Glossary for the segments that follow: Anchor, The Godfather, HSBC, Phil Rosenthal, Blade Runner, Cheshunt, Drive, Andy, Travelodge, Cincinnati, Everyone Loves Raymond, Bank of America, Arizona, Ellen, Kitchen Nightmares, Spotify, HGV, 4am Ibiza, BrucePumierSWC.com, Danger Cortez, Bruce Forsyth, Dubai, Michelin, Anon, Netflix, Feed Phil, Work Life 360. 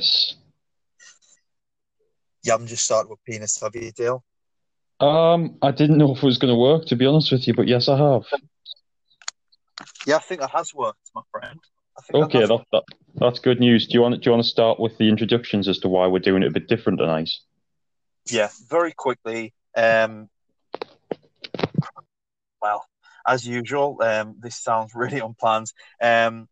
penis. You haven't just started with penis, have you, Dale? I didn't know if it was going to work, to be honest with you, but yes, I have. Yeah, I think that has worked, my friend. Okay, that's good news. Do you want to start with the introductions as to why we're doing it a bit different tonight? Yeah, very quickly. Well, as usual, this sounds really unplanned. I'm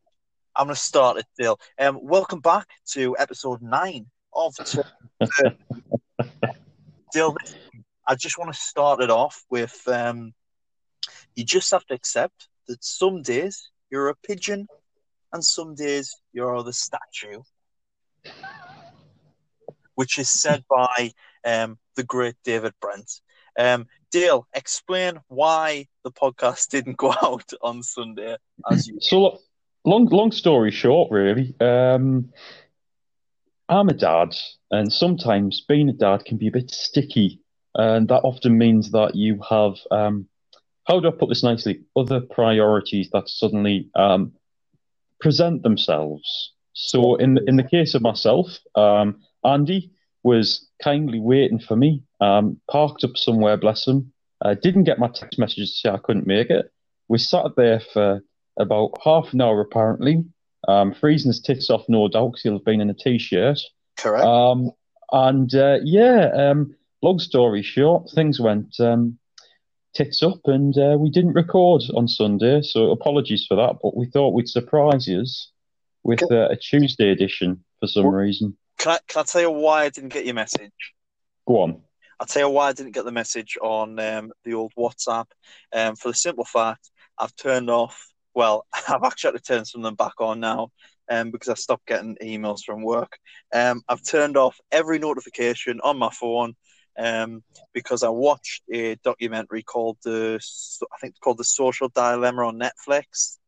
going to start it, Dale. Welcome back to episode 9 of Dale. I just want to start it off with you just have to accept that some days you're a pigeon and some days you're the statue, which is said by the great David Brent. Dale, explain why the podcast didn't go out on Sunday. So long story short, really, I'm a dad, and sometimes being a dad can be a bit sticky, and that often means that you have, how do I put this nicely, other priorities that suddenly present themselves. So in the case of myself, Andy was kindly waiting for me, parked up somewhere, bless him. I didn't get my text message to say I couldn't make it. We sat there for about half an hour, apparently, freezing his tits off, no doubt, because he'll have been in a T-shirt. Correct. Long story short, things went tits up, and we didn't record on Sunday, so apologies for that, but we thought we'd surprise you with a Tuesday edition for some reason. Can I tell you why I didn't get your message? Go on. I'll tell you why I didn't get the message on the old WhatsApp. For the simple fact, I've turned off, well, I've actually had to turn some of them back on now because I stopped getting emails from work. I've turned off every notification on my phone because I watched a documentary called The Social Dilemma on Netflix,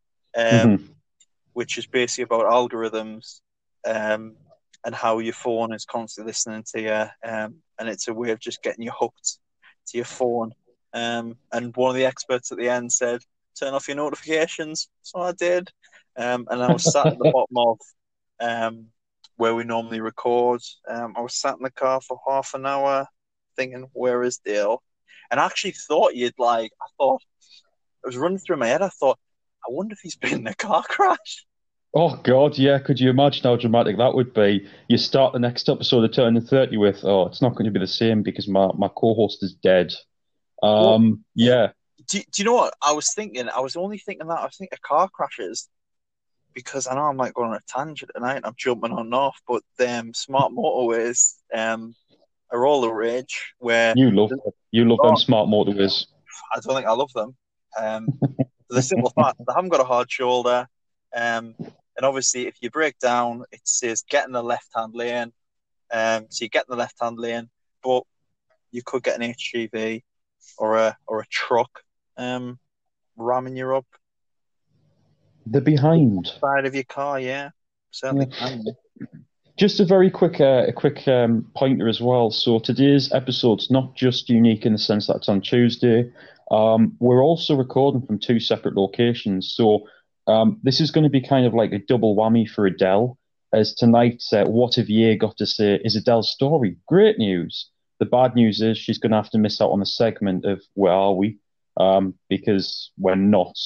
which is basically about algorithms and how your phone is constantly listening to you, and it's a way of just getting you hooked to your phone. And one of the experts at the end said, turn off your notifications. So I did. And I was sat at the bottom of where we normally record. I was sat in the car for half an hour thinking, where is Dale? And I actually thought I was running through my head. I thought, I wonder if he's been in a car crash. Oh, God, yeah. Could you imagine how dramatic that would be? You start the next episode of Turning 30 with, oh, it's not going to be the same because my co-host is dead. Do you know what? I was thinking, I was only thinking that. I was thinking of car crashes because I know I might go on a tangent tonight and I'm jumping on and off, but smart motorways are all the rage. Where You love them smart motorways. I don't think I love them. The simple fact, they haven't got a hard shoulder. And obviously, if you break down, it says get in the left-hand lane. So you get in the left-hand lane, but you could get an HGV or a truck ramming you up. The behind side of your car, yeah, certainly. Yeah. Just a very quick pointer as well. So today's episode's not just unique in the sense that it's on Tuesday. We're also recording from two separate locations, so. This is going to be kind of like a double whammy for Adele, as tonight's What Have Ye Got to Say is Adele's story. Great news. The bad news is she's going to have to miss out on the segment of Where Are We? Because we're not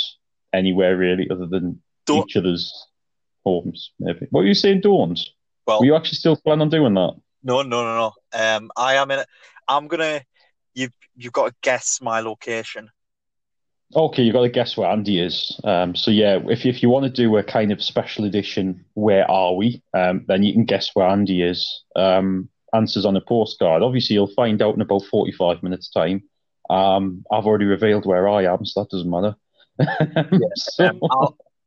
anywhere really other than each other's homes, maybe. What were you saying, don't? Well, were you actually still planning on doing that? No. I am in it. I'm going to... You've got to guess my location. Okay, you've got to guess where Andy is. So yeah, if you want to do a kind of special edition, Where Are We? Then you can guess where Andy is. Answers on a postcard. Obviously, you'll find out in about 45 minutes' time. I've already revealed where I am, so that doesn't matter. Yes,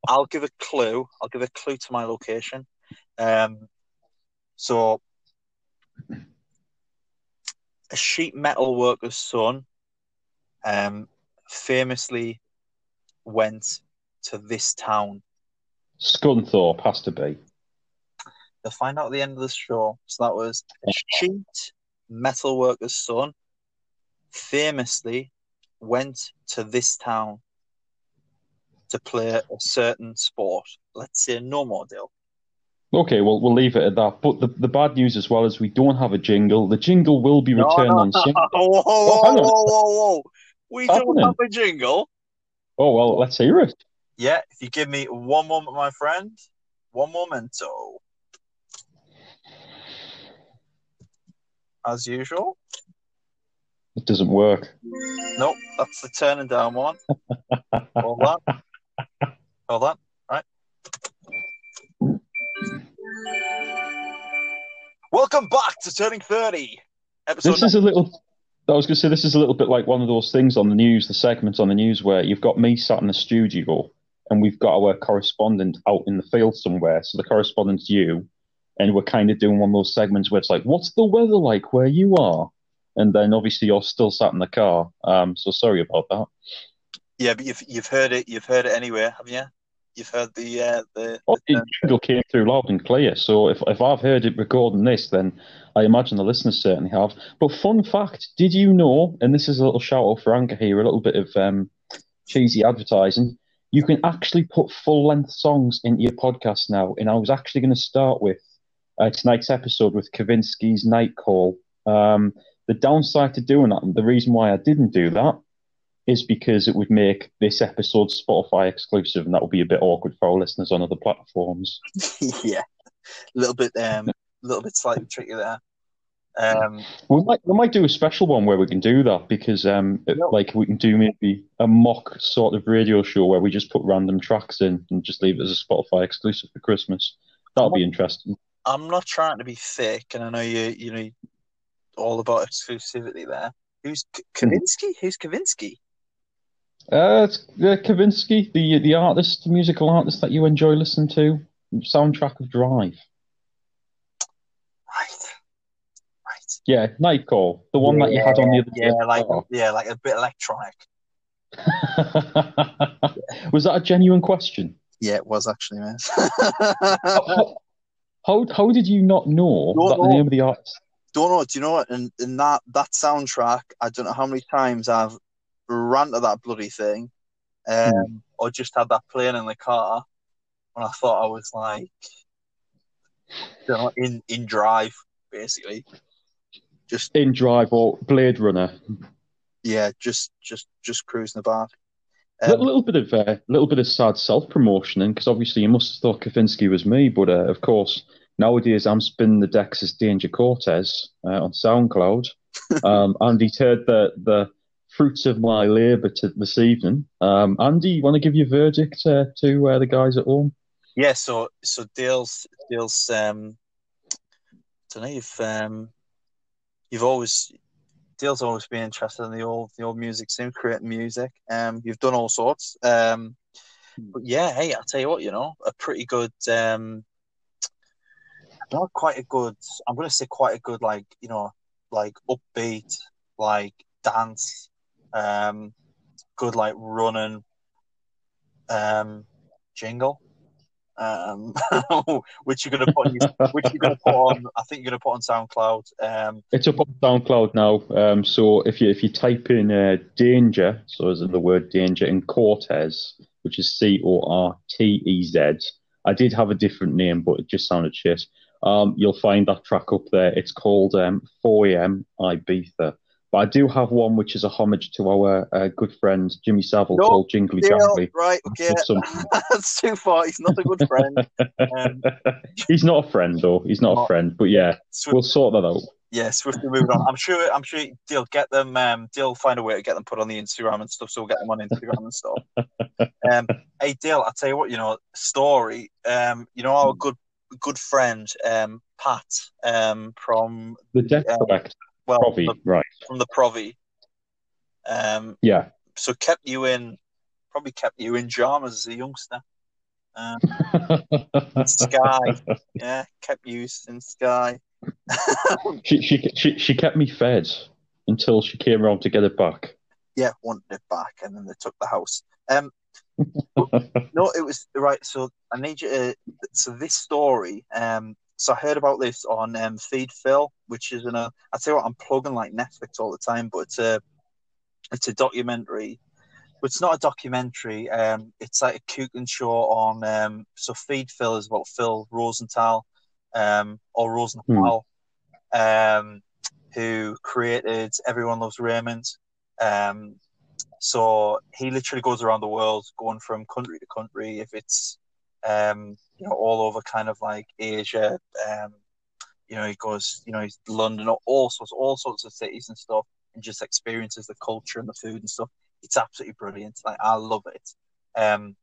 I'll give a clue. I'll give a clue to my location. So, a sheet metal worker's son. Famously went to this town. Scunthorpe has to be. They'll find out at the end of the show. So that was a sheet metal worker's son famously went to this town to play a certain sport. Let's say no more, Dale. Okay, well, we'll leave it at that. But the bad news as well is we don't have a jingle. The jingle will be returned on Sunday. Whoa. We don't have a jingle. Oh, well, let's hear it. Yeah, if you give me one moment, my friend. One momento. As usual. It doesn't work. Nope, that's the turning down one. Hold on. Right. Welcome back to Turning 30. Episode this is a little... I was going to say, this is a little bit like one of those things on the news, the segments on the news where you've got me sat in the studio and we've got our correspondent out in the field somewhere. So the correspondent's you, and we're kind of doing one of those segments where it's like, what's the weather like where you are? And then obviously you're still sat in the car. So sorry about that. Yeah, but you've heard it anyway, haven't you? You've heard the jingle came through loud and clear. So if I've heard it recording this, then I imagine the listeners certainly have. But fun fact, did you know, and this is a little shout-out for Anchor here, a little bit of cheesy advertising, you can actually put full-length songs into your podcast now. And I was actually going to start with tonight's episode with Kavinsky's Night Call. The downside to doing that, and the reason why I didn't do that, is because it would make this episode Spotify exclusive, and that would be a bit awkward for our listeners on other platforms. Yeah, a little bit slightly tricky there. We might do a special one where we can do that, because like we can do maybe a mock sort of radio show where we just put random tracks in and just leave it as a Spotify exclusive for Christmas. That'll be interesting. I'm not trying to be thick, and I know you know all about exclusivity there. Who's Kavinsky? It's Kavinsky, the artist, musical artist that you enjoy listening to. Soundtrack of Drive. Right. Yeah, Night Call, the one that you had on the other day. Like a bit electronic. Was that a genuine question? Yeah, it was actually, man. How did you not know the name of the artist? Don't know. Do you know what? And that soundtrack, I don't know how many times I've ran to that bloody thing, or just had that playing in the car when I thought I was like, you know, in Drive, basically. Just in Drive or Blade Runner. Yeah, just cruising about. A little bit of sad self promotion, because obviously you must have thought Kavinsky was me, but of course. Nowadays, I'm spinning the decks as Danger Cortez on SoundCloud. Andy's heard the fruits of my labour this evening. Andy, you want to give your verdict to the guys at home? Yeah, so Dale's. I don't know if Dale's always been interested in the old music scene, creating music. You've done all sorts. But yeah, hey, I'll tell you what, you know, a pretty good. Not quite a good. I'm going to say quite a good, like, you know, like upbeat, like dance, good like running, jingle, which you're going to put on. I think you're going to put on SoundCloud. It's up on SoundCloud now. So if you type in danger, so as in the word danger, and Cortez, which is Cortez. I did have a different name, but it just sounded shit. You'll find that track up there. It's called 4am Ibiza. But I do have one which is a homage to our good friend Jimmy Savile called Jingly Jangly. Right, okay. That's too far. He's not a good friend. He's not a friend, though. But yeah, we'll sort that out. Yeah, swiftly moving on. I'm sure Dale get them. Dale find a way to get them put on the Instagram and stuff. So we'll get them on Instagram and stuff. Hey Dale, I tell you what, you know, story. You know our good friend Pat from the Death Collector. Well, Provy, right, from the Provy. Yeah. So kept you in Jarmas as a youngster. Sky, yeah, kept you in Sky. she kept me fed until she came around to get it back. Yeah, wanted it back, and then they took the house. No, it was right. So I need you to. So this story. So I heard about this on Feed Phil, which is I tell you what, I'm plugging like Netflix all the time, but it's a documentary But it's not a documentary. It's like a cooking show on. So Feed Phil is about Phil Rosenthal, or Rosenthal, who created Everyone Loves Raymond. So he literally goes around the world, going from country to country. If it's all over, kind of like Asia. He goes, he's London, all sorts of cities and stuff, and just experiences the culture and the food and stuff. It's absolutely brilliant. Like, I love it. But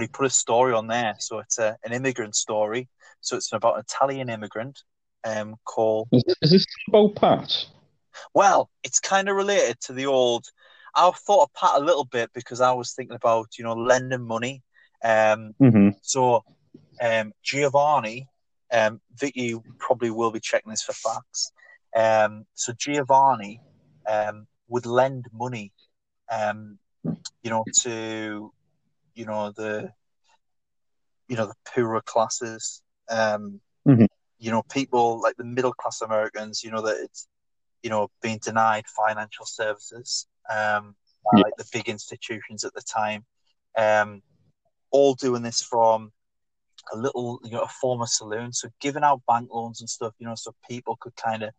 he put a story on there. So it's an immigrant story. So it's about an Italian immigrant called... Is this about Pat? Well, it's kind of related to the old... I thought of Pat a little bit because I was thinking about, lending money. So Giovanni, Vicky probably will be checking this for facts. So Giovanni would lend money to, the poorer classes, people like the middle class Americans, that it's, being denied financial services, by like the big institutions at the time, all doing this from a little, a former saloon. So giving out bank loans and stuff, so people could kind of,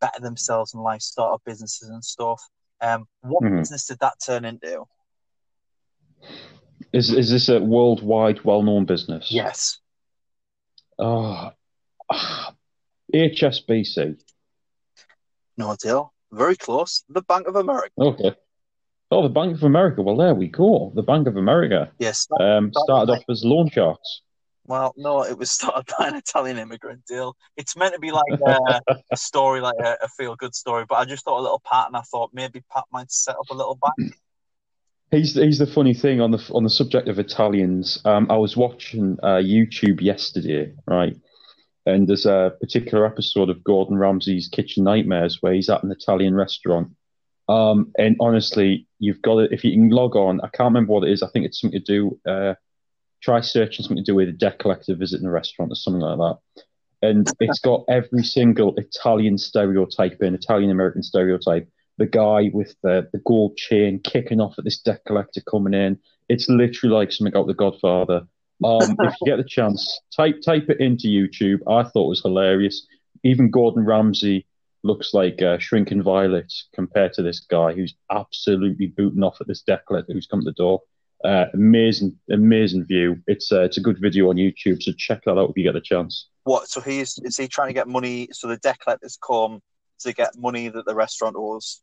better themselves in life, start up businesses and stuff. What business did that turn into? Is this a worldwide, well-known business? Yes. HSBC. No, Dale. Very close. The Bank of America. Okay. Oh, the Bank of America. Well, there we go. The Bank of America. Yes. Started off as loan sharks. Well, no, it was started by an Italian immigrant, Dale. It's meant to be like a story, like a feel-good story, but I just thought a little Pat, and I thought maybe Pat might set up a little bank. He's the funny thing on the subject of Italians. I was watching YouTube yesterday, right? And there's a particular episode of Gordon Ramsay's Kitchen Nightmares where he's at an Italian restaurant. And honestly, you've got to, if you can log on, I can't remember what it is. I think it's something to do... try searching something to do with a debt collector visiting a restaurant or something like that. And it's got every single Italian stereotype in, Italian-American stereotype. The guy with the gold chain kicking off at this debt collector coming in. It's literally like something out of The Godfather. If you get the chance, type it into YouTube. I thought it was hilarious. Even Gordon Ramsay looks like a shrinking violet compared to this guy who's absolutely booting off at this debt collector who's come to the door. Amazing view. It's a good video on YouTube, so check that out if you get the chance. What? So is he trying to get money? So the debt collectors come to get money that the restaurant owes.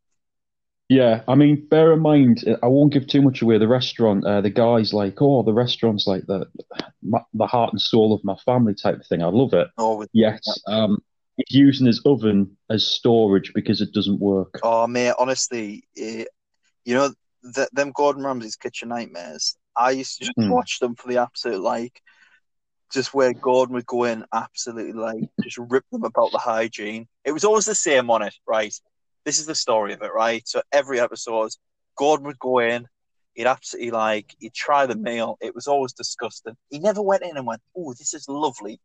Yeah, I mean, bear in mind, I won't give too much away. The restaurant, the guy's like, oh, the restaurant's like the heart and soul of my family type of thing. I love it. Oh, yet, he's using his oven as storage because it doesn't work. Oh, mate, honestly, them Gordon Ramsay's Kitchen Nightmares, I used to just watch them for the absolute, like, just where Gordon would go in, absolutely, like, just rip them about the hygiene. It was always the same on it, right? This is the story of it, right? So every episode, Gordon would go in, he'd absolutely, like, he'd try the meal. It was always disgusting. He never went in and went, oh, this is lovely.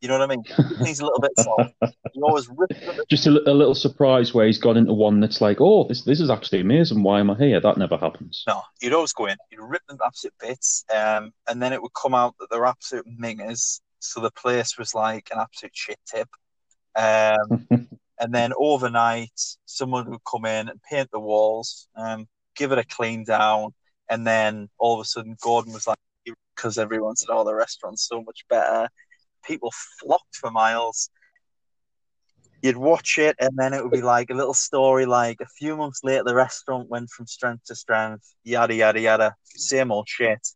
You know what I mean? He's a little bit soft. You always rip it. Just a little surprise where he's gone into one that's like, oh, this is actually amazing. Why am I here? That never happens. No, you'd always go in. You'd rip them absolute bits, and then it would come out that they're absolute mingers. So the place was like an absolute shit tip. And then overnight, someone would come in and paint the walls, give it a clean down, and then all of a sudden Gordon was like, because everyone said, oh, the restaurant's so much better. People flocked for miles. You'd watch it, and then it would be like a little story, like a few months later, the restaurant went from strength to strength, yada, yada, yada. Same old shit.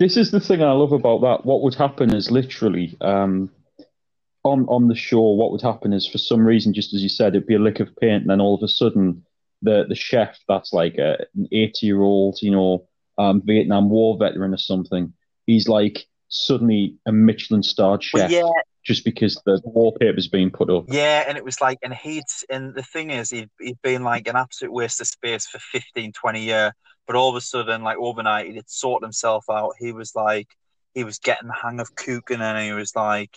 This is the thing I love about that. What would happen is literally on the show, what would happen is for some reason, just as you said, it'd be a lick of paint, and then all of a sudden, the chef, that's like an 80-year-old, Vietnam War veteran or something, he's like, suddenly a Michelin-starred chef, just because the wallpaper's being put up. Yeah, and it was like, and the thing is, he'd been like an absolute waste of space for 15, 20 years, but all of a sudden, like overnight, he'd sorted himself out. He was like, he was getting the hang of cooking, and he was like...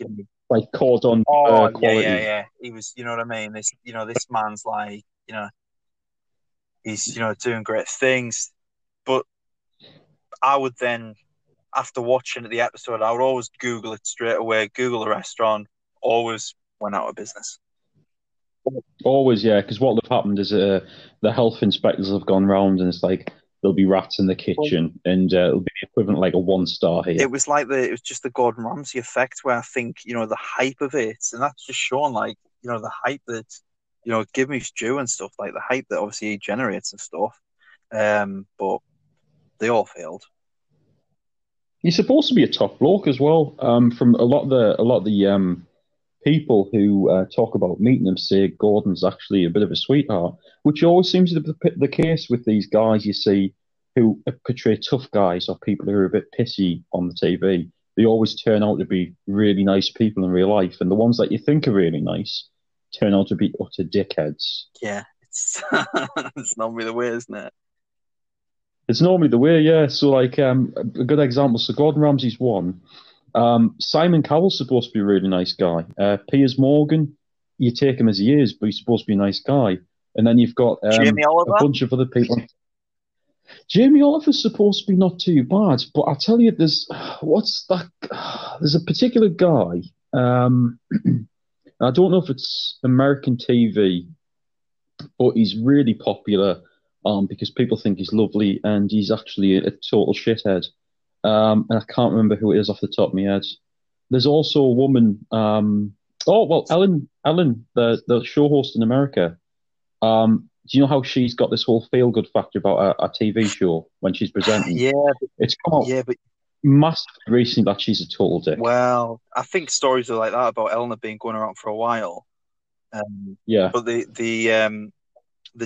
like cordon quality. Yeah. He was, you know what I mean? This, this man's like, he's, doing great things. But I would then, after watching the episode, I would always Google it straight away, Google a restaurant, always went out of business. Always, yeah, because what would have happened is the health inspectors have gone round and it's like, there'll be rats in the kitchen, and it'll be the equivalent like a 1-star here. It was like it was just the Gordon Ramsay effect, where I think, you know, the hype of it, and that's just shown, like, you know, the hype that, you know, Give Me Stew and stuff, like the hype that obviously he generates and stuff. But they all failed. He's supposed to be a tough bloke as well. From a lot of the people who talk about meeting him say Gordon's actually a bit of a sweetheart, which always seems to be the case with these guys you see who portray tough guys or people who are a bit pissy on the TV. They always turn out to be really nice people in real life, and the ones that you think are really nice turn out to be utter dickheads. Yeah, it's it's normally the way, isn't it? It's normally the way, yeah. So, like, a good example, so Gordon Ramsay's one. Simon Cowell's supposed to be a really nice guy. Piers Morgan, you take him as he is, but he's supposed to be a nice guy. And then you've got Jamie Oliver, a bunch of other people. Jamie Oliver's supposed to be not too bad, but I tell you, there's a particular guy. I don't know if it's American TV, but he's really popular because people think he's lovely, and he's actually a total shithead. And I can't remember who it is off the top of my head. There's also a woman. Ellen, the show host in America. Do you know how she's got this whole feel-good factor about a TV show when she's presenting? Yeah, it's come out massively recently that she's a total dick. Well, I think stories are like that about Ellen have been going around for a while. But the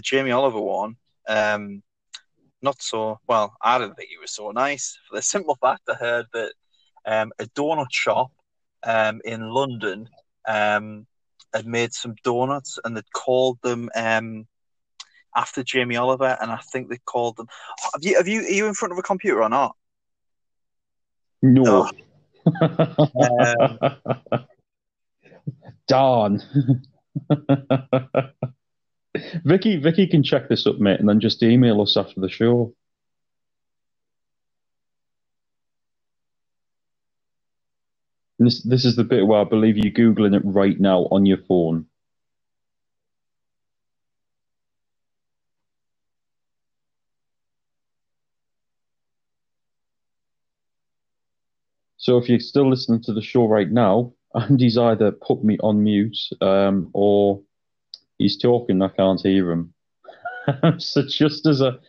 Jamie Oliver one. Not so well. I didn't think he was so nice. For the simple fact, I heard that a donut shop in London had made some donuts, and they called them after Jamie Oliver. And I think they called them. Are you in front of a computer or not? No. Oh. Darn. Vicky can check this up, mate, and then just email us after the show. And this is the bit where I believe you're Googling it right now on your phone. So if you're still listening to the show right now, Andy's either put me on mute or... he's talking, I can't hear him. So just as a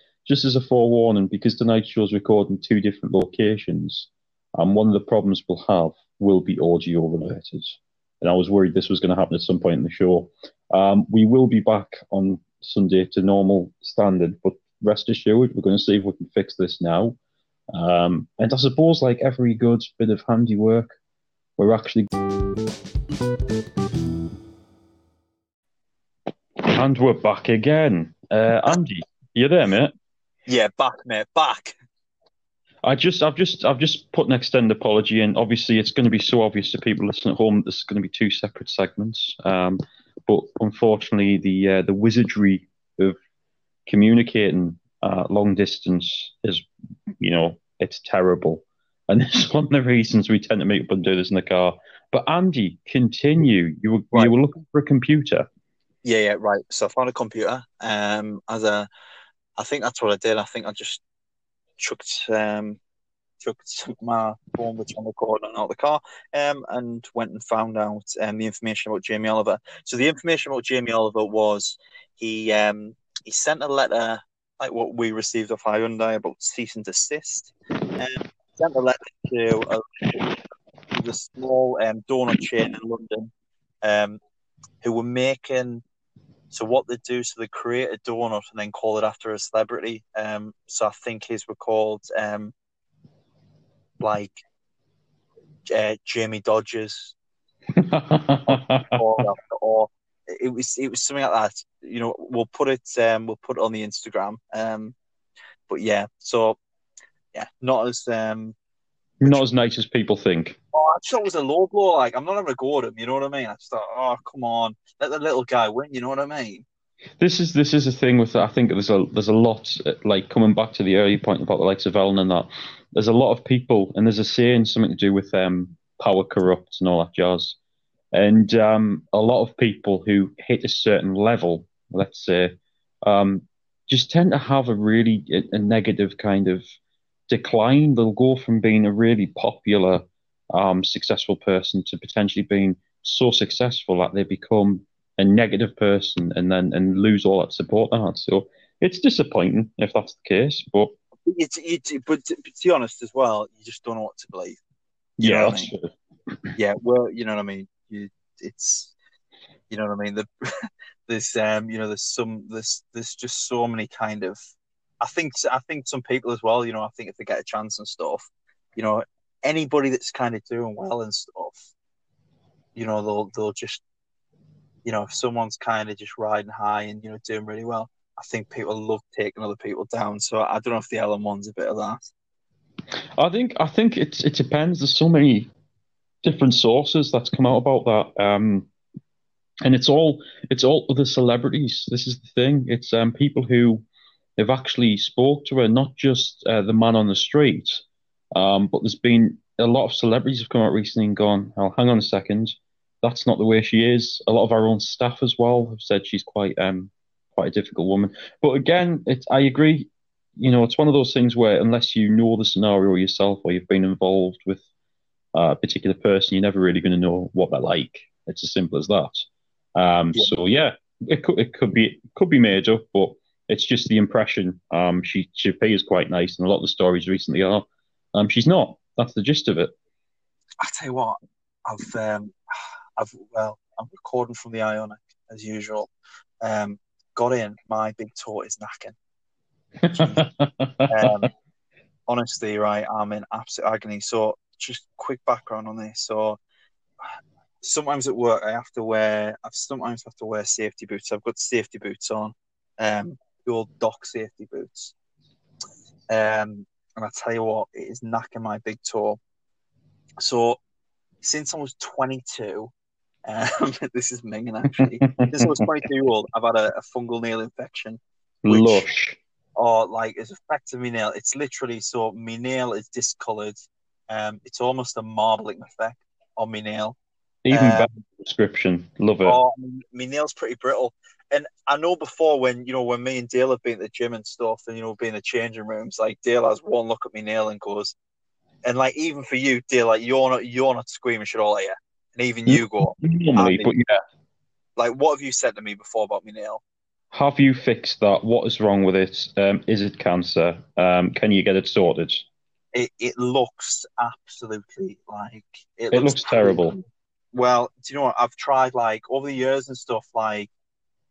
forewarning, because tonight's show's recorded in 2 different locations, and one of the problems we'll have will be audio related. And I was worried this was going to happen at some point in the show. We will be back on Sunday to normal standard, but rest assured, we're going to see if we can fix this now. And I suppose, like every good bit of handiwork, we're actually... And we're back again. Andy, you there, mate? Yeah, back, mate, back. I've just put an extended apology in. Obviously, it's going to be so obvious to people listening at home that this is going to be 2 separate segments. But unfortunately, the wizardry of communicating long distance is, you know, it's terrible. And it's one of the reasons we tend to meet up and do this in the car. But Andy, continue. You were looking for a computer. Yeah, right. So I found a computer. I think that's what I did. I think I just chucked my phone, which I'm recording, out of the car, and went and found out the information about Jamie Oliver. So the information about Jamie Oliver was he sent a letter, like what we received off Hyundai about cease and desist. Sent a letter to the small donut chain in London, who were making. So what they do, so they create a donut and then call it after a celebrity. So I think his were called Jamie Dodgers, or it was something like that. You know, we'll put it on the Instagram. But yeah, so yeah, not as nice as people think. Oh, I just thought it was a low blow. Like, I'm not having a go at him, you know what I mean? I just thought, oh, come on, let the little guy win, you know what I mean? This is a thing with, I think there's a lot, like coming back to the early point about the likes of Ellen and that, there's a lot of people, and there's a saying something to do with power corrupts and all that jazz. And a lot of people who hit a certain level, let's say, just tend to have a really a negative kind of decline. They'll go from being a really popular, successful person to potentially being so successful that they become a negative person and lose all that support they had. So it's disappointing if that's the case. But but to be honest as well, you just don't know what to believe. Yeah, that's true. Yeah, well, you know what I mean. You know what I mean. There's just so many kind of. I think some people as well. You know, I think if they get a chance and stuff, you know, anybody that's kind of doing well and stuff, you know, they'll just, you know, if someone's kind of just riding high and, you know, doing really well, I think people love taking other people down. So I don't know if the Ellen one's a bit of that. I think it depends. There's so many different sources that's come out about that, and it's all other celebrities. This is the thing. It's people who have actually spoke to her, not just the man on the street, but there's been a lot of celebrities have come out recently and gone, "Oh, hang on a second, that's not the way she is." A lot of our own staff as well have said she's quite a difficult woman. But again, I agree. You know, it's one of those things where unless you know the scenario yourself or you've been involved with a particular person, you're never really going to know what they're like. It's as simple as that. Yeah. So yeah, it could be made up, but it's just the impression. She appears quite nice, and a lot of the stories recently are. She's not. That's the gist of it. I tell you what, I'm recording from the Ionic as usual. Got in, my big toe is knacking. Honestly, right, I'm in absolute agony. So just quick background on this. So sometimes at work I sometimes have to wear safety boots. I've got safety boots on, the old dock safety boots, and I tell you what, it is knacking my big toe. So since I was 22, this is minging actually, since I was 22 years old, I've had a fungal nail infection, which, lush, or like it's affecting my nail. It's literally, so my nail is discoloured. It's almost a marbling effect on my nail. Even better description. Love it. Oh, my nail's pretty brittle. And I know before when me and Dale have been at the gym and stuff and, you know, been in the changing rooms, like Dale has one look at my nail and goes, and like even for you, Dale, like you're not screaming shit all at you. And even you go, normally, but yeah. Like, what have you said to me before about my nail? Have you fixed that? What is wrong with it? Is it cancer? Can you get it sorted? It looks absolutely like... It looks terrible. Well, do you know what? I've tried, like, over the years and stuff, like,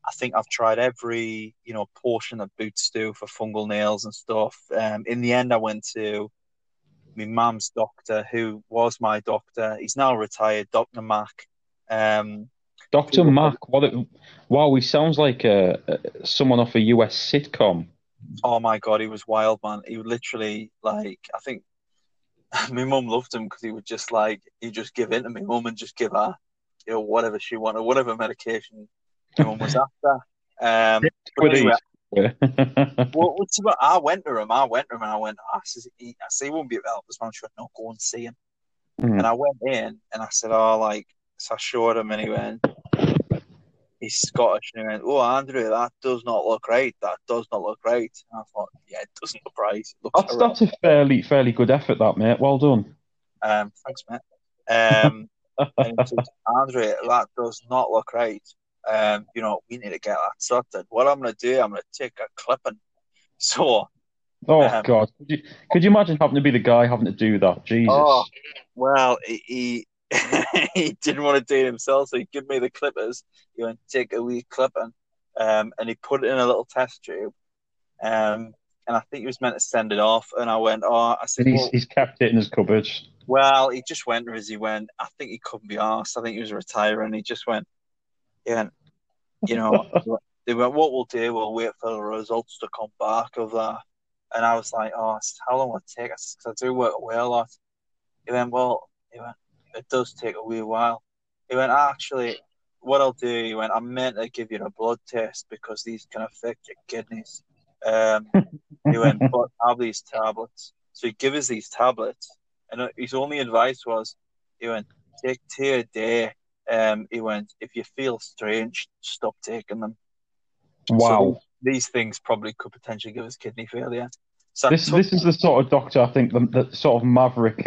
I think I've tried every, you know, portion that boots do for fungal nails and stuff. In the end, I went to my mum's doctor, who was my doctor. He's now retired, Dr. Mac. Dr. Mac, wow, he sounds like someone off a US sitcom. Oh my God, he was wild, man. He would literally, like, I think my mum loved him because he would just, like, he'd just give in to my mum and just give her, you know, whatever she wanted, whatever medication my mum was after. But anyway, I went to him and I said, he won't be able to help us, man. She went, no, go and see him. Mm. And I went in and I said, oh, like, so I showed him and he went, he's Scottish, and he went, oh, Andrew, that does not look right. That does not look right. And I thought, yeah, it doesn't look right. It looks that's a fairly good effort, that, mate. Well done. Thanks, mate. And he said, Andrew, that does not look right. You know, we need to get that sorted. What I'm going to do, I'm going to take a clipping. So... Oh, God. Could you imagine having to be the guy having to do that? Jesus. Oh, well, he didn't want to do it himself, so he gave me the clippers. He went, take a wee clipping, and he put it in a little test tube, and I think he was meant to send it off. And I went, oh, I said, he's kept it in his cupboard. Well, he just went as he went. I think he couldn't be arsed. I think he was retiring. He just went, yeah, you know, they went, what we'll do, we'll wait for the results to come back of that. And I was like, oh, how long will it take? I said, because I do work away a lot. He went, it does take a wee while. He went, actually, what I'll do, he went, I meant to give you a blood test because these can affect your kidneys. He went, but have these tablets. So he gave us these tablets, and his only advice was, he went, take 2 a day. He went, if you feel strange, stop taking them. Wow. So these things probably could potentially give us kidney failure. So this is the sort of doctor, I think, the sort of maverick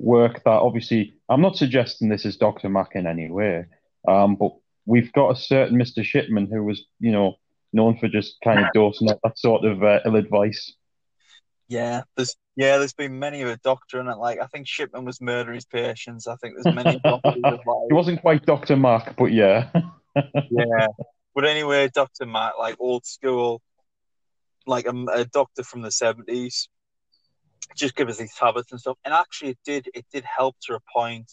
work that, obviously, I'm not suggesting this is Dr. Mac in any way, but we've got a certain Mr. Shipman who was, you know, known for just kind of dosing up that sort of ill advice. Yeah, there's been many of a doctor in it. Like, I think Shipman was murdering his patients. I think there's many doctors. Of, like, it wasn't quite Dr. Mac, but yeah. Yeah. But anyway, Dr. Mac, like old school, like a doctor from the 70s, just give us these tablets and stuff. And actually, it did help to a point.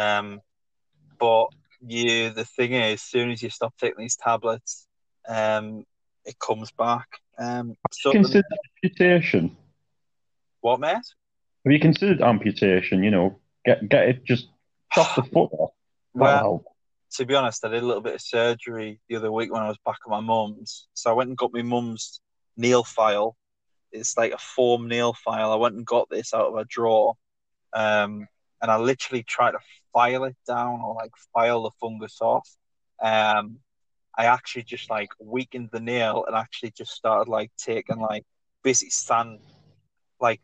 But yeah, the thing is, as soon as you stop taking these tablets, it comes back. So considered amputation? What, mate? Have you considered amputation? You know, get it just off the foot off. Wow. To be honest, I did a little bit of surgery the other week when I was back at my mum's. So I went and got my mum's nail file. It's like a foam nail file. I went and got this out of a drawer. And I literally tried to file it down or like file the fungus off. I actually just like weakened the nail and actually just started like taking like basically sand, like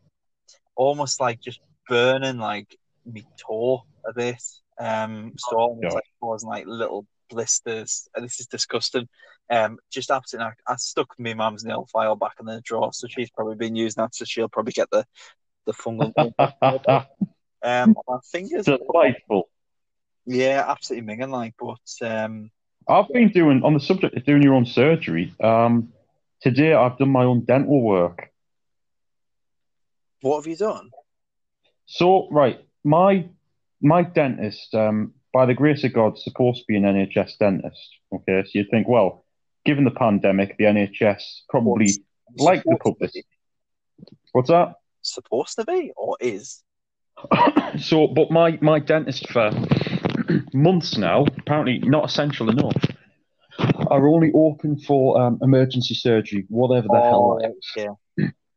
almost like just burning like me toe of this. So almost like causing like little blisters. This is disgusting. Just absolutely, I stuck my mum's nail file back in the drawer, so she's probably been using that, so she'll probably get the fungal. My fingers are delightful. Yeah, absolutely minging like, but I've been doing, on the subject of doing your own surgery, today I've done my own dental work. What have you done? So, right, my dentist, by the grace of God, is supposed to be an NHS dentist. Okay, so you'd think, well, given the pandemic, the NHS probably like the public. What's that? Supposed to be or is? So, but my dentist for months now, apparently not essential enough, are only open for emergency surgery, whatever the hell that is. Yeah.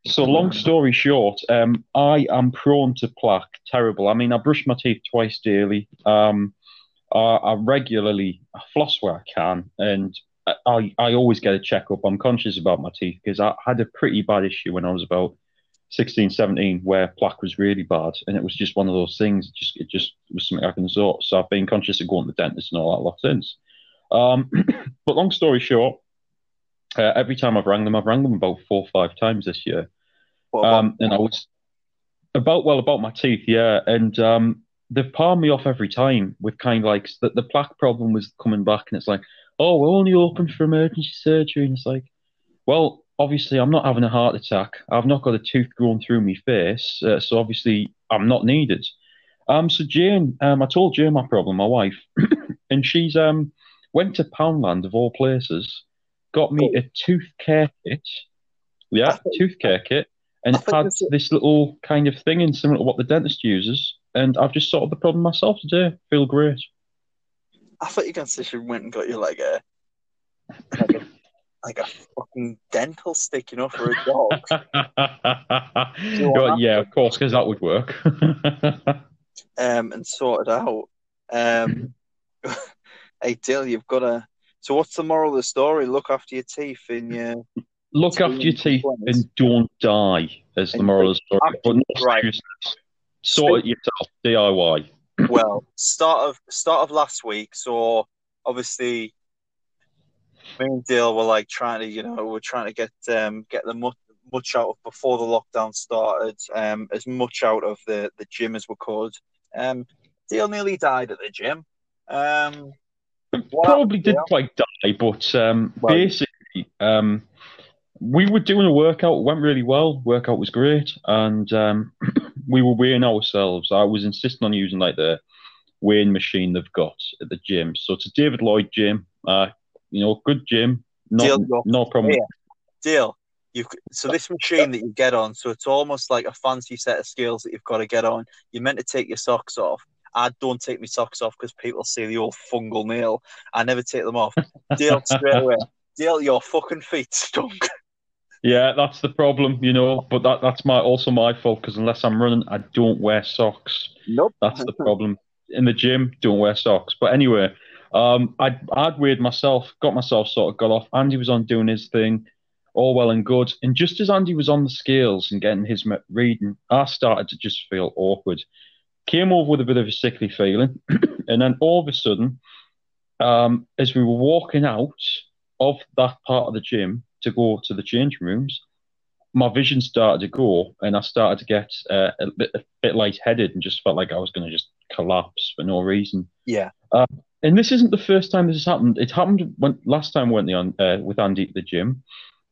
So long story short, I am prone to plaque. Terrible. I mean, I brush my teeth twice daily. I regularly floss where I can, and I always get a checkup. I'm conscious about my teeth because I had a pretty bad issue when I was about 16, 17 where plaque was really bad, and it was just one of those things. It just was something I can sort. So I've been conscious of going to the dentist and all that lot since. But long story short, every time I've rang them about 4 or 5 times this year. And I was about my teeth, yeah. And they've palmed me off every time with kind of like the plaque problem was coming back, and it's like, oh, we're only open for emergency surgery. And it's like, well, obviously I'm not having a heart attack. I've not got a tooth growing through my face. So obviously I'm not needed. So Jane, I told Jane my problem, my wife, and she's went to Poundland of all places. Got me a tooth care kit. Yeah, tooth care kit. And it had this little kind of thing in similar to what the dentist uses. And I've just sorted the problem myself today. Feel great. I thought you guys should went and got you like a fucking dental stick, you know, for a dog. Yeah, of course, because that would work. And sort it out. Hey, Dale, you've got to... So what's the moral of the story? Look after your teeth and your... Look after your teeth and don't die is the moral of the story. But not right. Sort it yourself, DIY. Well, start of last week, so obviously me and Dale were like trying to get the much out of, before the lockdown started, as much out of the gym as we could. Dale nearly died at the gym. Probably didn't quite die, but basically, we were doing a workout. It went really well. Workout was great, and we were weighing ourselves. I was insisting on using like the weighing machine they've got at the gym. So it's a David Lloyd gym. You know, good gym. No problem. Deal. So this machine that you get on, so it's almost like a fancy set of scales that you've got to get on. You're meant to take your socks off. I don't take my socks off because people see the old fungal nail. I never take them off. Dale, straight away. Dale, your fucking feet stunk. Yeah, that's the problem, you know. But that's also my fault because unless I'm running, I don't wear socks. Nope. That's the problem. In the gym, don't wear socks. But anyway, I'd weighed myself, got myself sort of got off. Andy was on doing his thing, all well and good. And just as Andy was on the scales and getting his reading, I started to just feel awkward. Came over with a bit of a sickly feeling. And then all of a sudden, as we were walking out of that part of the gym to go to the change rooms, my vision started to go and I started to get a bit lightheaded and just felt like I was going to just collapse for no reason. Yeah. And this isn't the first time this has happened. It happened last time we went with Andy at the gym.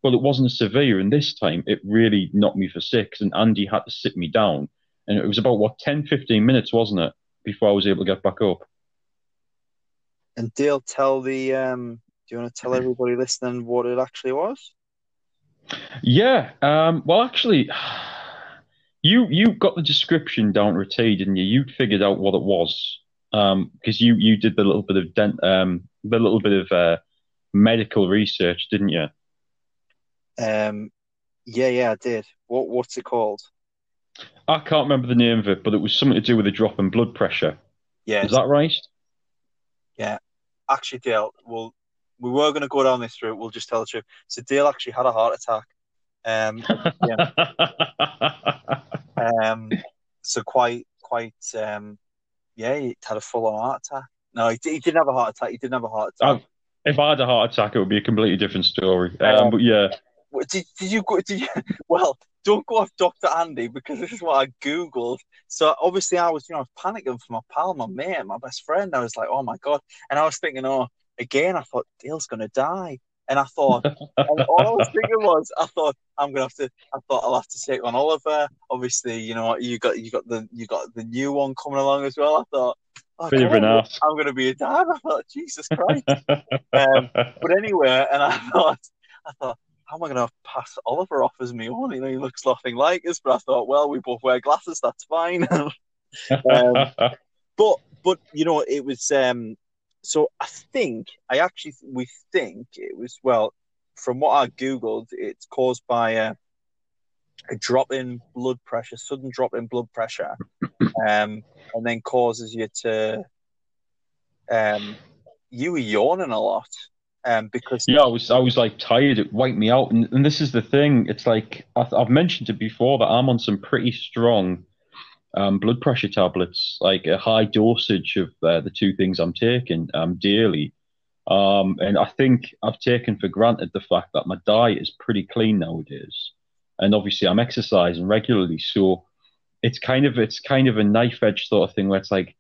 Well, it wasn't as severe, and this time it really knocked me for six, and Andy had to sit me down. And it was about, 10-15 minutes, wasn't it, before I was able to get back up. And Dale, do you want to tell everybody listening what it actually was? Yeah. Well, actually, you got the description down to a T, didn't you? You figured out what it was because you did the little bit of medical research, didn't you? Yeah, I did. What's it called? I can't remember the name of it, but it was something to do with a drop in blood pressure. Yeah, is that right? Yeah. Actually, Dale, we were going to go down this route. We'll just tell the truth. So Dale actually had a heart attack. So he had a full-on heart attack. No, he didn't have a heart attack. If I had a heart attack, it would be a completely different story. But yeah. Don't go off Dr. Andy because this is what I Googled. So obviously I was panicking for my pal, my mate, my best friend. I was like, oh my God. And I was thinking, I thought, Dale's going to die. And I thought, I'll have to take on Oliver. Obviously, you got the new one coming along as well. I thought, I'm going to be a diver. I thought, Jesus Christ. But anyway, and I thought, how am I going to pass Oliver off as me on? He looks nothing like us. But I thought, well, we both wear glasses. That's fine. But it was. So we think it was, well, from what I Googled, it's caused by a drop in blood pressure, sudden drop in blood pressure, and then causes you to. You were yawning a lot. Because I was like tired. It wiped me out, and this is the thing. It's like I've mentioned it before that I'm on some pretty strong blood pressure tablets, like a high dosage of the two things I'm taking daily. And I think I've taken for granted the fact that my diet is pretty clean nowadays, and obviously I'm exercising regularly. So it's kind of a knife edge sort of thing where it's like,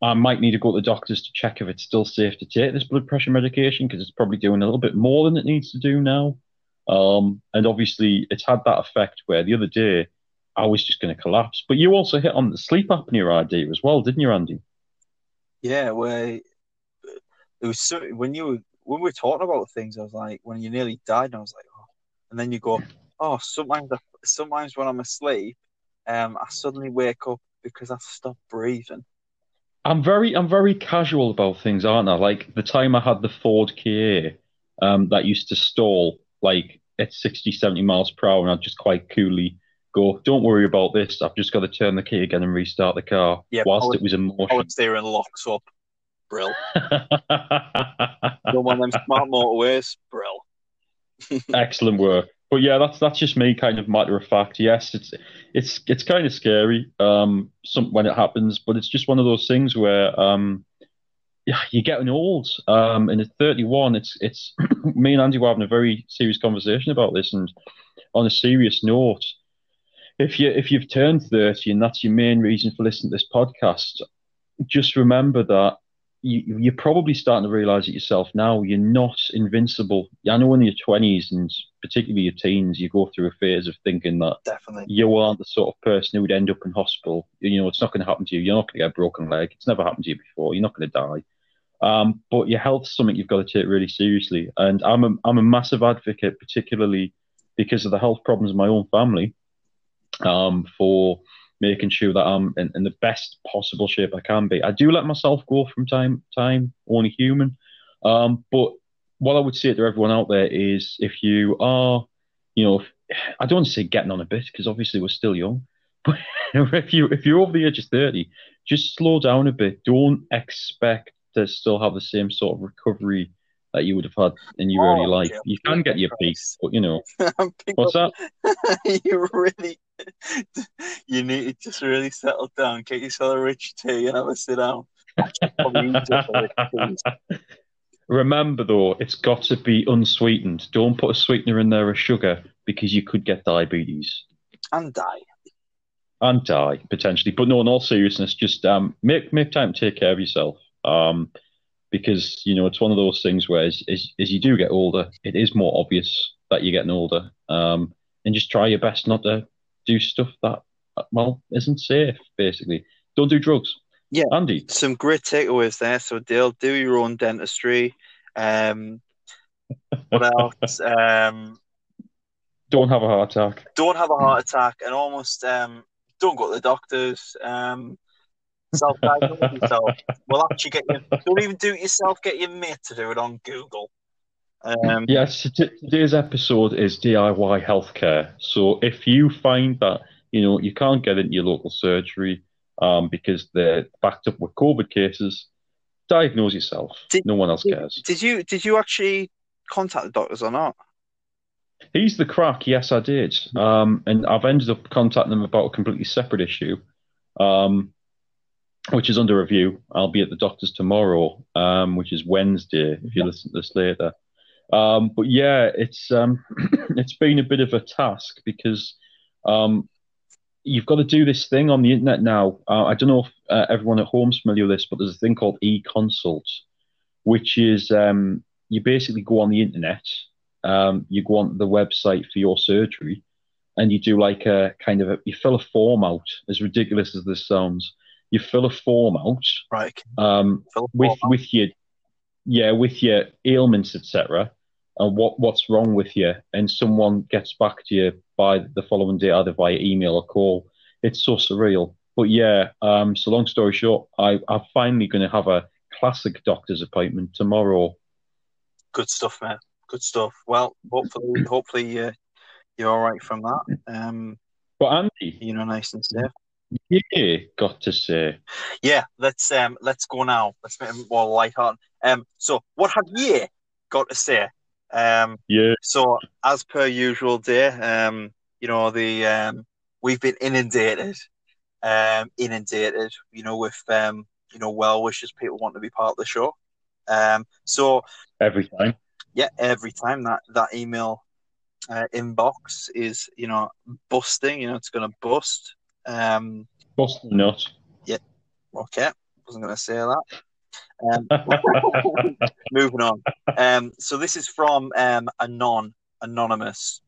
I might need to go to the doctors to check if it's still safe to take this blood pressure medication because it's probably doing a little bit more than it needs to do now. And obviously it's had that effect where the other day I was just going to collapse. But you also hit on the sleep apnea idea as well, didn't you, Andy? Yeah, when we were talking about things, I was like, when you nearly died, and I was like, oh. And then you go, oh, sometimes when I'm asleep, I suddenly wake up because I stopped breathing. I'm very casual about things, aren't I? Like the time I had the Ford Ka that used to stall like at 60, 70 miles per hour, and I'd just quite coolly go, don't worry about this. I've just got to turn the key again and restart the car whilst it was in motion. Power steering locks up. Brill. Don't want them smart motorways. Brill. Excellent work. But yeah, that's just me, kind of matter of fact. Yes, it's kind of scary when it happens, but it's just one of those things where you're getting old. And at 31, it's me and Andy were having a very serious conversation about this. And on a serious note, if you've turned 30 and that's your main reason for listening to this podcast, just remember that. You're probably starting to realise it yourself now. You're not invincible. I know in your 20s and particularly your teens, you go through a phase of thinking that you aren't the sort of person who would end up in hospital. It's not going to happen to you. You're not going to get a broken leg. It's never happened to you before. You're not going to die. But your health's something you've got to take really seriously. And I'm a massive advocate, particularly because of the health problems in my own family, for making sure that I'm in the best possible shape I can be. I do let myself go from time to time, only human. But what I would say to everyone out there is, if you are, you know, I don't want to say getting on a bit, because obviously we're still young, but if you're over the age of 30, just slow down a bit. Don't expect to still have the same sort of recovery that you would have had in your early life. Yeah, you can get your peak, but you know. What's that? You need to just really settle down, get yourself a rich tea and have a sit down. Remember though, it's got to be unsweetened. Don't put a sweetener in there or sugar, because you could get diabetes. And die, potentially. But no, in all seriousness, just make time to take care of yourself. Because, you know, it's one of those things where as you do get older, it is more obvious that you're getting older. And just try your best not to do stuff that, well, isn't safe, basically. Don't do drugs. Yeah, Andy. Some great takeaways there. So, Dale, do your own dentistry. What else? Don't have a heart attack. Don't have a heart attack, and almost don't go to the doctors. Self-diagnose yourself. We'll actually don't even do it yourself. Get your mate to do it on Google. Yes, today's episode is DIY healthcare. So if you find that, you know, you can't get into your local surgery because they're backed up with COVID cases, diagnose yourself. No one else cares. Did you actually contact the doctors or not? He's the crack. Yes, I did. And I've ended up contacting them about a completely separate issue, which is under review. I'll be at the doctor's tomorrow, which is Wednesday, if you listen to this later. But yeah, it's it's been a bit of a task, because you've got to do this thing on the internet now. I don't know if everyone at home's familiar with this, but there's a thing called e-consult, which is you basically go on the internet. You go on the website for your surgery, and you do like a kind of you fill a form out. As ridiculous as this sounds, you fill a form out, right? With your ailments, etc., and what's wrong with you, and someone gets back to you by the following day, either via email or call. It's so surreal, but yeah. So long story short, I'm finally going to have a classic doctor's appointment tomorrow. Good stuff, man. Good stuff. Well, hopefully you're all right from that. But Andy, you know, nice and safe. Yeah, got to say. Yeah, let's go now. Let's make it more lighthearted. So what have you got to say? Yeah. So as per usual, dear, you know, we've been inundated. You know, with you know, well wishes, people want to be part of the show. So every time. Yeah, every time that email inbox is, you know, busting, you know, it's going to bust. Bust the nut. Yeah. Okay. Wasn't going to say that. Moving on. So this is from Anonymous.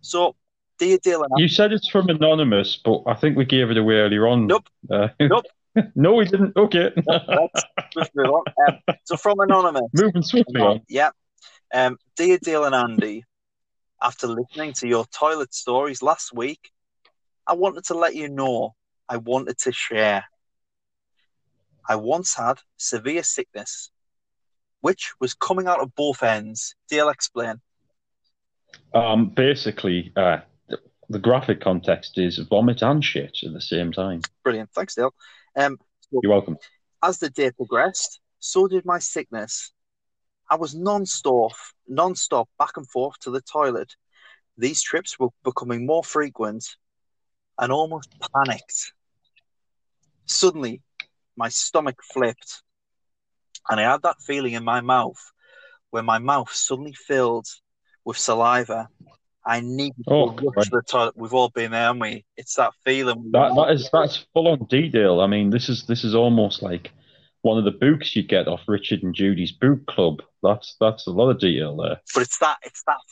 So, dear Dale and Andy. You said it's from Anonymous, but I think we gave it away earlier on. Nope. No, we didn't. Okay. Let's move on. So from Anonymous. Moving swiftly on. Yeah. Dear Dale and Andy, after listening to your toilet stories last week, I wanted to let you know I wanted to share. I once had severe sickness, which was coming out of both ends. Dale, explain. Basically, the graphic context is vomit and shit at the same time. Brilliant. Thanks, Dale. So you're welcome. As the day progressed, so did my sickness. I was non-stop back and forth to the toilet. These trips were becoming more frequent, and almost panicked. Suddenly, my stomach flipped, and I had that feeling in my mouth where my mouth suddenly filled with saliva. I need to rush to the toilet. We've all been there, haven't we? It's that feeling. That's full on detail. I mean, this is almost like one of the books you'd get off Richard and Judy's book club. That's a lot of detail there. But it's that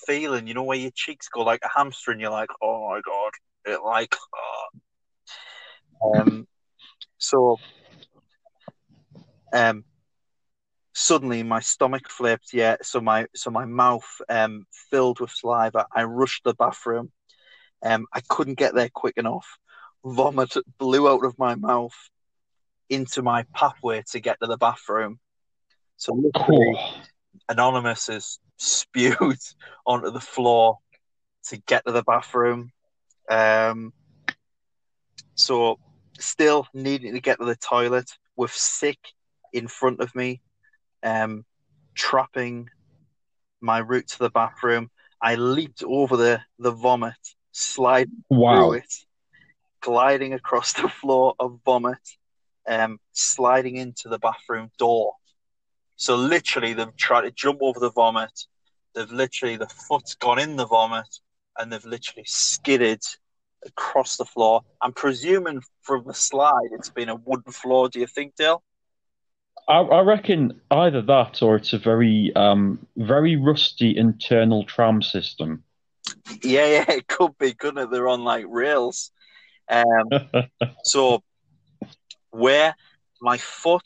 feeling, you know, where your cheeks go like a hamster, and you're like, oh my god, it like. Oh. Suddenly, my stomach flipped. Yeah, so my mouth filled with saliva. I rushed to the bathroom. I couldn't get there quick enough. Vomit blew out of my mouth into my pathway to get to the bathroom. So literally, Anonymous is spewed onto the floor to get to the bathroom. So still needing to get to the toilet with sick in front of me, trapping my route to the bathroom. I leaped over the vomit, sliding through it, gliding across the floor of vomit, sliding into the bathroom door. So literally they've tried to jump over the vomit. They've literally, the foot's gone in the vomit and they've literally skidded across the floor. I'm presuming from the slide it's been a wooden floor, do you think, Dale? I reckon either that or it's a very very rusty internal tram system. Yeah, it could be, couldn't it? They're on like rails. So where my foot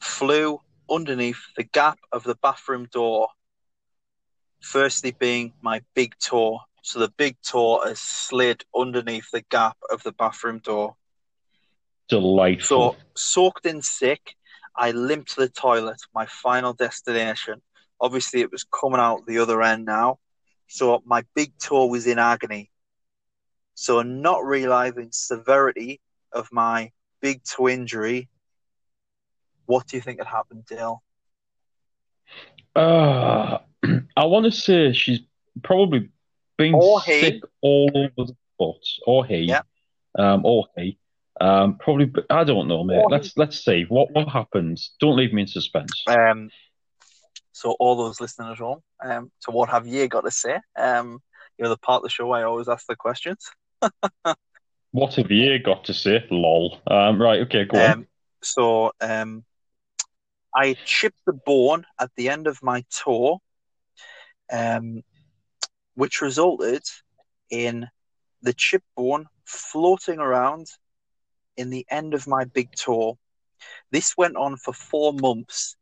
flew underneath the gap of the bathroom door, firstly being my big toe. So the big toe has slid underneath the gap of the bathroom door. Delightful. So soaked in sick, I limped to the toilet, my final destination. Obviously, it was coming out the other end now. So my big toe was in agony. So not realizing severity of my big toe injury, what do you think had happened, Dale? I want to say she's probably been sick all over the foot, or he, probably. I don't know, mate. Let's see what happens. Don't leave me in suspense. So all those listening at home, so what have you got to say? You're the part of the show I always ask the questions. What have you got to say? Lol. Right. Okay. Go on. So, I chipped the bone at the end of my toe, which resulted in the chip bone floating around in the end of my big toe. This went on for 4 months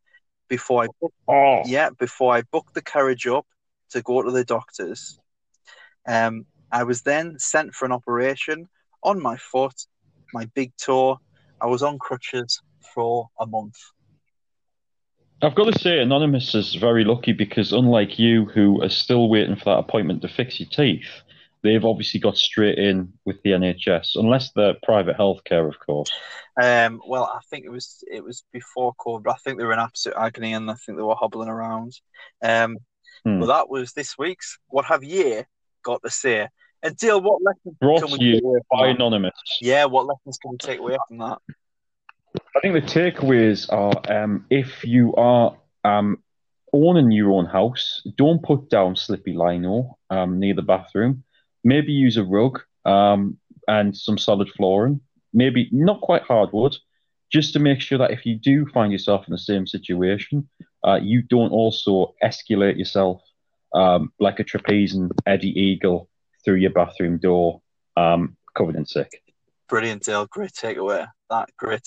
before I booked the carriage up to go to the doctors. I was then sent for an operation on my foot, my big toe. I was on crutches for a month. I've got to say, Anonymous is very lucky because unlike you, who are still waiting for that appointment to fix your teeth, they've obviously got straight in with the NHS, unless they're private healthcare, of course. Well, I think it was before COVID, but I think they were in absolute agony and I think they were hobbling around. Well, that was this week's What Have You Got to Say? And Dale, what lessons can we take away from Anonymous? Yeah, what lessons can we take away from that? I think the takeaways are if you are owning your own house, don't put down Slippy Lino near the bathroom. Maybe use a rug and some solid flooring. Maybe not quite hardwood, just to make sure that if you do find yourself in the same situation, you don't also escalate yourself like a trapeze and Eddie Eagle through your bathroom door, covered in sick. Brilliant, Dale. Great takeaway. Do you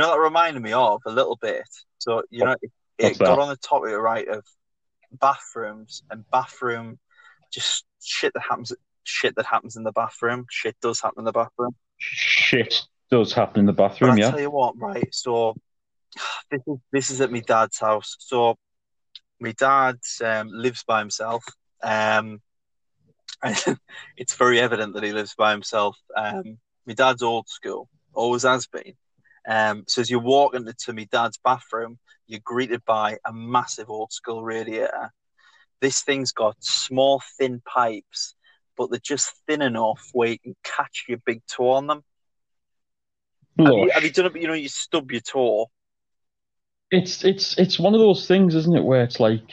know that reminded me of a little bit? So, you know, it got on the topic, right, of bathrooms and bathroom, just shit that happens in the bathroom. Shit does happen in the bathroom, but I'll tell you what, right, so this is at my dad's house. So my dad lives by himself. It's very evident that he lives by himself. My dad's old school, always has been. So as you walk into my dad's bathroom, you're greeted by a massive old school radiator. This thing's got small, thin pipes, but they're just thin enough where you can catch your big toe on them. Have you done it? But you know, you stub your toe. It's one of those things, isn't it, where it's like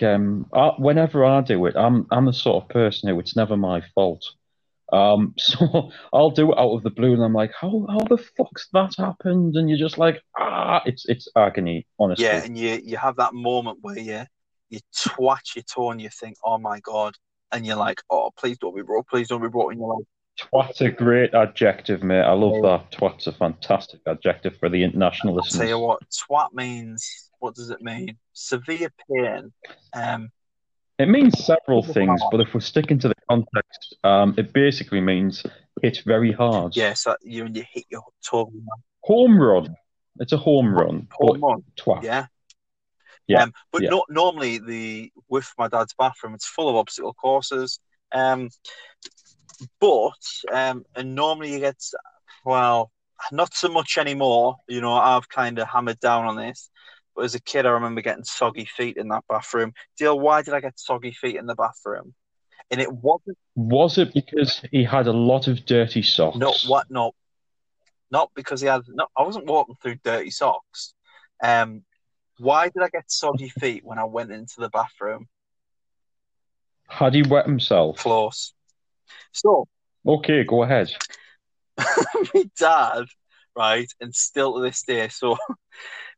whenever I do it, I'm the sort of person who it's never my fault. So I'll do it out of the blue, and I'm like, how the fuck's that happened? And you're just like, it's agony, honestly. Yeah, and you have that moment where you twat your toe and you think, oh my god, and you're like, oh please don't be brought, and you're like, twat's a great adjective, mate. I love that. Twat's a fantastic adjective for the international listeners. I'll tell you what, twat means, what does it mean? Severe pain, It means several things, but if we're sticking to the context, it basically means hit very hard. Yes, yeah, so you hit your home run. Home run. It's a home run. Home run. Twat. Yeah. Yeah. But yeah. Not normally with my dad's bathroom, it's full of obstacle courses. And normally you get, well, not so much anymore. You know, I've kind of hammered down on this. But as a kid, I remember getting soggy feet in that bathroom. Dale, why did I get soggy feet in the bathroom? And it wasn't... Was it because he had a lot of dirty socks? No, what? No. Not because he had... No, I wasn't walking through dirty socks. Why did I get soggy feet when I went into the bathroom? Had he wet himself? Close. So... Okay, go ahead. My dad, right, and still to this day, so...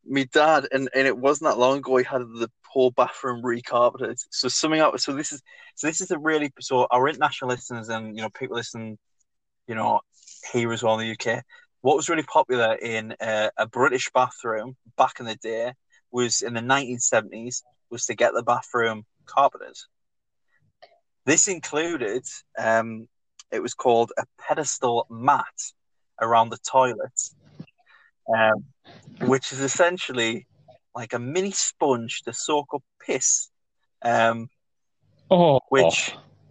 My dad, and it wasn't that long ago, he had the whole bathroom recarpeted. So summing up, so this is a really, so our international listeners and, you know, people listening, you know, here as well in the UK, what was really popular in a British bathroom back in the day was, in the 1970s, was to get the bathroom carpeted. This included, it was called a pedestal mat around the toilet. Which is essentially like a mini sponge to soak up piss. Which,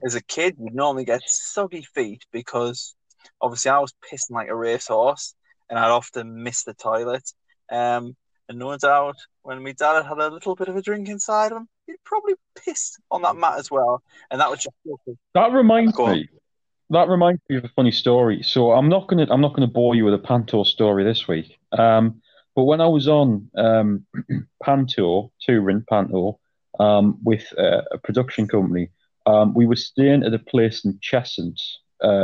as a kid, you'd normally get soggy feet because obviously I was pissing like a racehorse and I'd often miss the toilet. And no doubt, when my dad had a little bit of a drink inside him, he'd probably pissed on that mat as well. And that was just... That reminds me of a funny story. So I'm not gonna bore you with a Panto story this week. But when I was on Panto, touring Panto, with a production company, we were staying at a place in Cheshunt,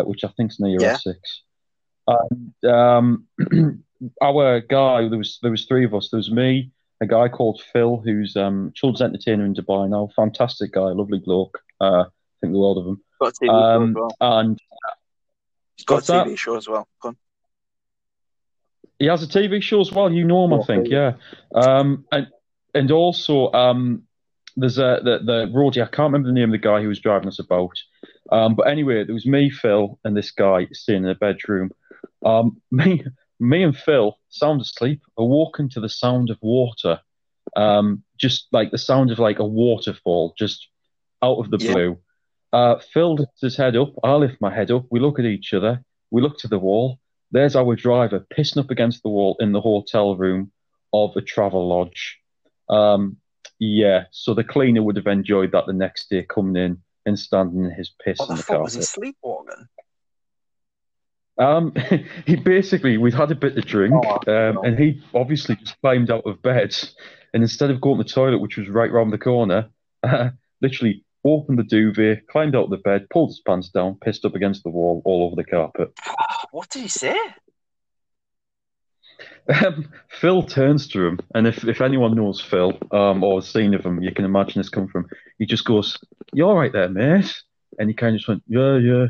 which I think is near Essex. And our guy, there was three of us. There was me, a guy called Phil, who's children's entertainer in Dubai now. Fantastic guy, lovely bloke. I think the world of him. Got a TV show as well. And he's got a TV show as well. Go on. He has a TV show as well. You know him, I think. Yeah. And also, there's the roadie. I can't remember the name of the guy who was driving us about. But anyway, there was me, Phil, and this guy sitting in a bedroom. Me and Phil, sound asleep, awoken to the sound of water. Just like the sound of like a waterfall, just out of the blue. Phil lifts his head up, I lift my head up, we look at each other, we look to the wall, there's our driver pissing up against the wall in the hotel room of a travel lodge. So the cleaner would have enjoyed that the next day, coming in and standing in his piss in the carpet. Was he sleepwalking? He basically, we'd had a bit to drink, and he obviously just climbed out of bed, and instead of going to the toilet, which was right round the corner, literally opened the duvet, climbed out of the bed, pulled his pants down, pissed up against the wall, all over the carpet. What did he say? Phil turns to him, and if anyone knows Phil, or has seen of him, you can imagine this come from. He just goes, "You all right there, mate?" And he kind of just went, yeah,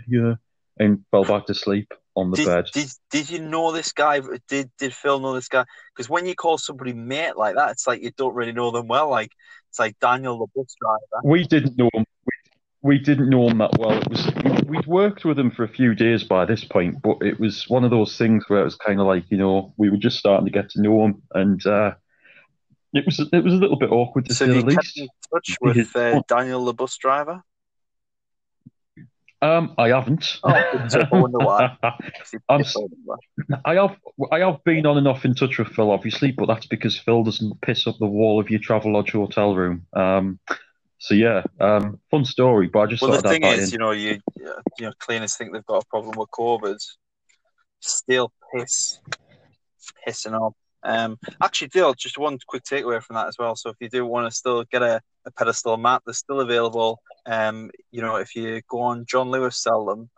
and fell back to sleep on the bed. Did you know this guy? Did Phil know this guy? Because when you call somebody mate like that, it's like you don't really know them well, like. It's like Daniel, the bus driver. We didn't know him. We didn't know him that well. It was, we'd worked with him for a few days by this point, but it was one of those things where it was kind of like, you know, we were just starting to get to know him, and it was a little bit awkward to say the least. So you kept in touch with Daniel, the bus driver? I haven't. Oh, I wonder why. I have been on and off in touch with Phil, obviously, but that's because Phil doesn't piss up the wall of your Travelodge hotel room. Fun story, but I just thought the thing is, you know, cleaners think they've got a problem with COVID. Still pissing up. Actually, Dale, just one quick takeaway from that as well. So if you do want to still get a pedestal mat, they're still available. You know, if you go on John Lewis, sell them.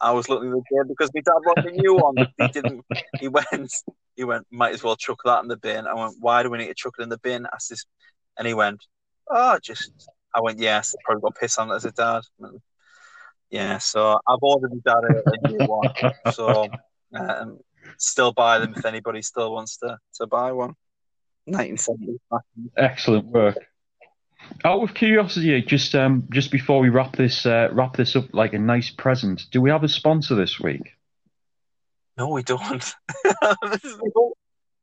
I was looking the day because my dad wanted a new one. He didn't. He went. Might as well chuck that in the bin. I went, why do we need to chuck it in the bin? I says, and he went, I went, yes. I probably got pissed on it as a dad. And, yeah. So I've ordered my dad a new one. So. Still buy them if anybody still wants to buy one. 1970. Excellent work. Out of curiosity, just before we wrap this up like a nice present, do we have a sponsor this week? No, we don't.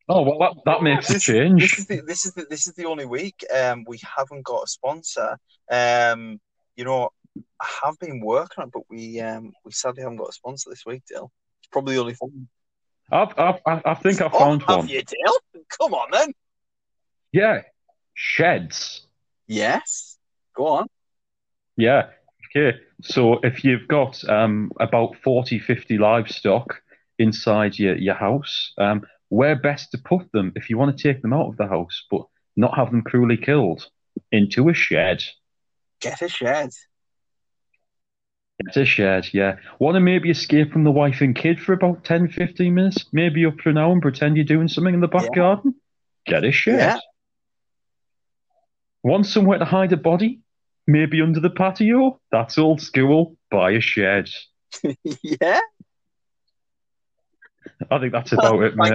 Oh, well, that makes a change. This is the only week we haven't got a sponsor. You know, I have been working on it, but we sadly haven't got a sponsor this week, Dale. It's probably the only thing. I think I found one. Have you, Dale? Come on, then. Yeah, Sheds. Yes, go on. Yeah, okay. So if you've got about 40, 50 livestock inside your house, where best to put them if you want to take them out of the house but not have them cruelly killed? Into a shed. Get a shed. Get a shed, yeah. Want to maybe escape from the wife and kid for about 10, 15 minutes? Maybe up for an hour and pretend you're doing something in the back garden? Get a shed. Yeah. Want somewhere to hide a body? Maybe under the patio? That's old school. Buy a shed. Yeah. I think that's about it, mate.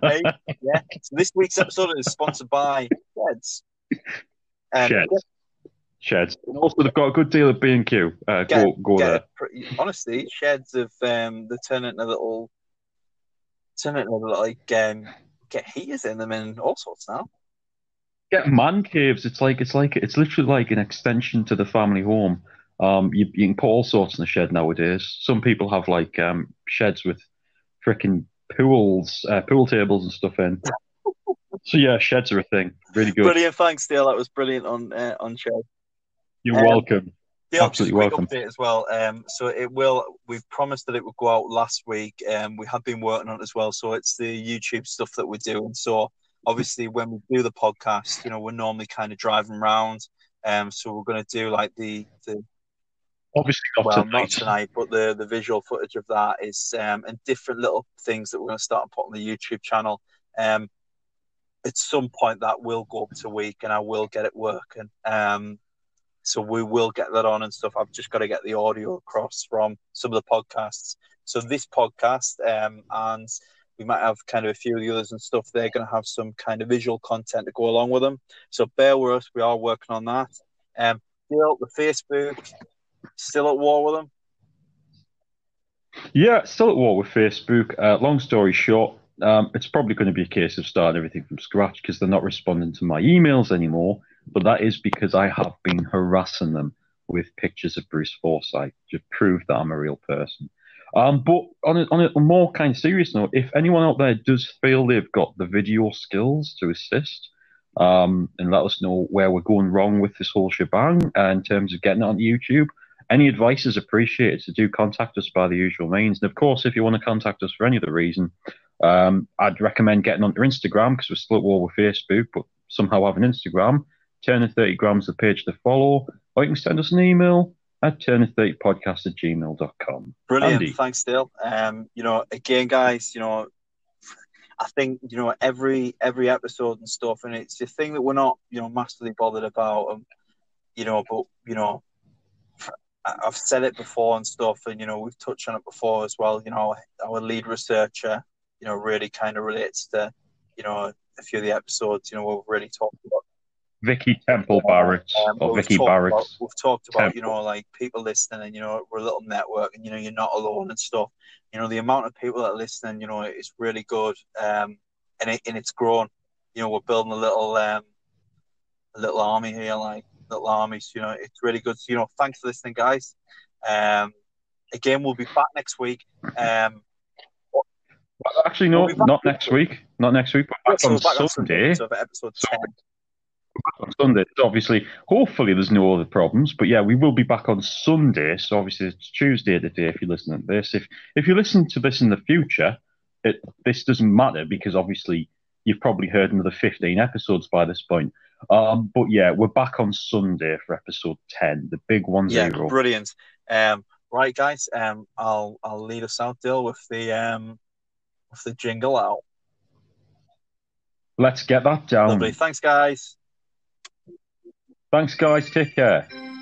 Hey, yeah. So this week's episode is sponsored by Sheds. Sheds. And also, they've got a good deal of B&Q. Go there. Honestly, Sheds have they turn into little, like get heaters in them and all sorts now. Get man caves. It's literally like an extension to the family home. You can put all sorts in the shed nowadays. Some people have like sheds with freaking pools, pool tables and stuff in. So yeah, sheds are a thing. Really good. Brilliant, thanks, Dale. That was brilliant on shed. You're welcome. Dale, absolutely welcome. Update as well. So it will. We've promised that it would go out last week. We have been working on it as well. So it's the YouTube stuff that we're doing. So obviously, when we do the podcast, you know, we're normally kind of driving around. So we're going to do like the. Obviously not tonight, but the visual footage of that is and different little things that we're going to start and put on the YouTube channel. At some point, that will go up to week, and I will get it working. So we will get that on and stuff. I've just got to get the audio across from some of the podcasts. So this podcast and we might have kind of a few of the others and stuff. They're going to have some kind of visual content to go along with them. So bear with us. We are working on that. The Facebook... Still at war with them? Yeah, still at war with Facebook. Long story short, it's probably going to be a case of starting everything from scratch because they're not responding to my emails anymore. But that is because I have been harassing them with pictures of Bruce Forsyth to prove that I'm a real person. But on a more kind of serious note, if anyone out there does feel they've got the video skills to assist, and let us know where we're going wrong with this whole shebang in terms of getting it on YouTube, any advice is appreciated, so do contact us by the usual means. And, of course, if you want to contact us for any other reason, I'd recommend getting onto Instagram because we're still at war with Facebook, but somehow have an Instagram. Turning 30 Grams, the page to follow. Or you can send us an email at turning30podcast@gmail.com. Brilliant. Andy. Thanks, Dale. You know, again, guys, you know, I think, you know, every episode and stuff, and it's the thing that we're not, you know, massively bothered about, you know, but, you know, I've said it before and stuff, and, you know, we've touched on it before as well. You know, our lead researcher, you know, really kind of relates to, you know, a few of the episodes, you know, where we've really talked about. Vicky Temple Barrett, or Vicky Barrett. We've talked about, Temple. You know, like people listening and, you know, we're a little network and, you know, you're not alone and stuff. You know, the amount of people that are listening, you know, it's really good. And it's grown. You know, we're building a little army here, like. Little armies, you know, it's really good. So, you know, thanks for listening, guys. Again, we'll be back next week. Actually, no, we'll not next week. Not next week, but back on Sunday. So episode 10. Back on Sunday. So obviously, hopefully, there's no other problems. But yeah, we will be back on Sunday. So obviously, it's Tuesday today. If you listen to this, if you listen to this in the future, this doesn't matter because obviously, you've probably heard another 15 episodes by this point. But yeah, we're back on Sunday for episode 10, the big 1-0. Yeah, brilliant. Right, guys. I'll lead us out, Dale, with the jingle out. Let's get that down. Lovely. Thanks, guys. Take care.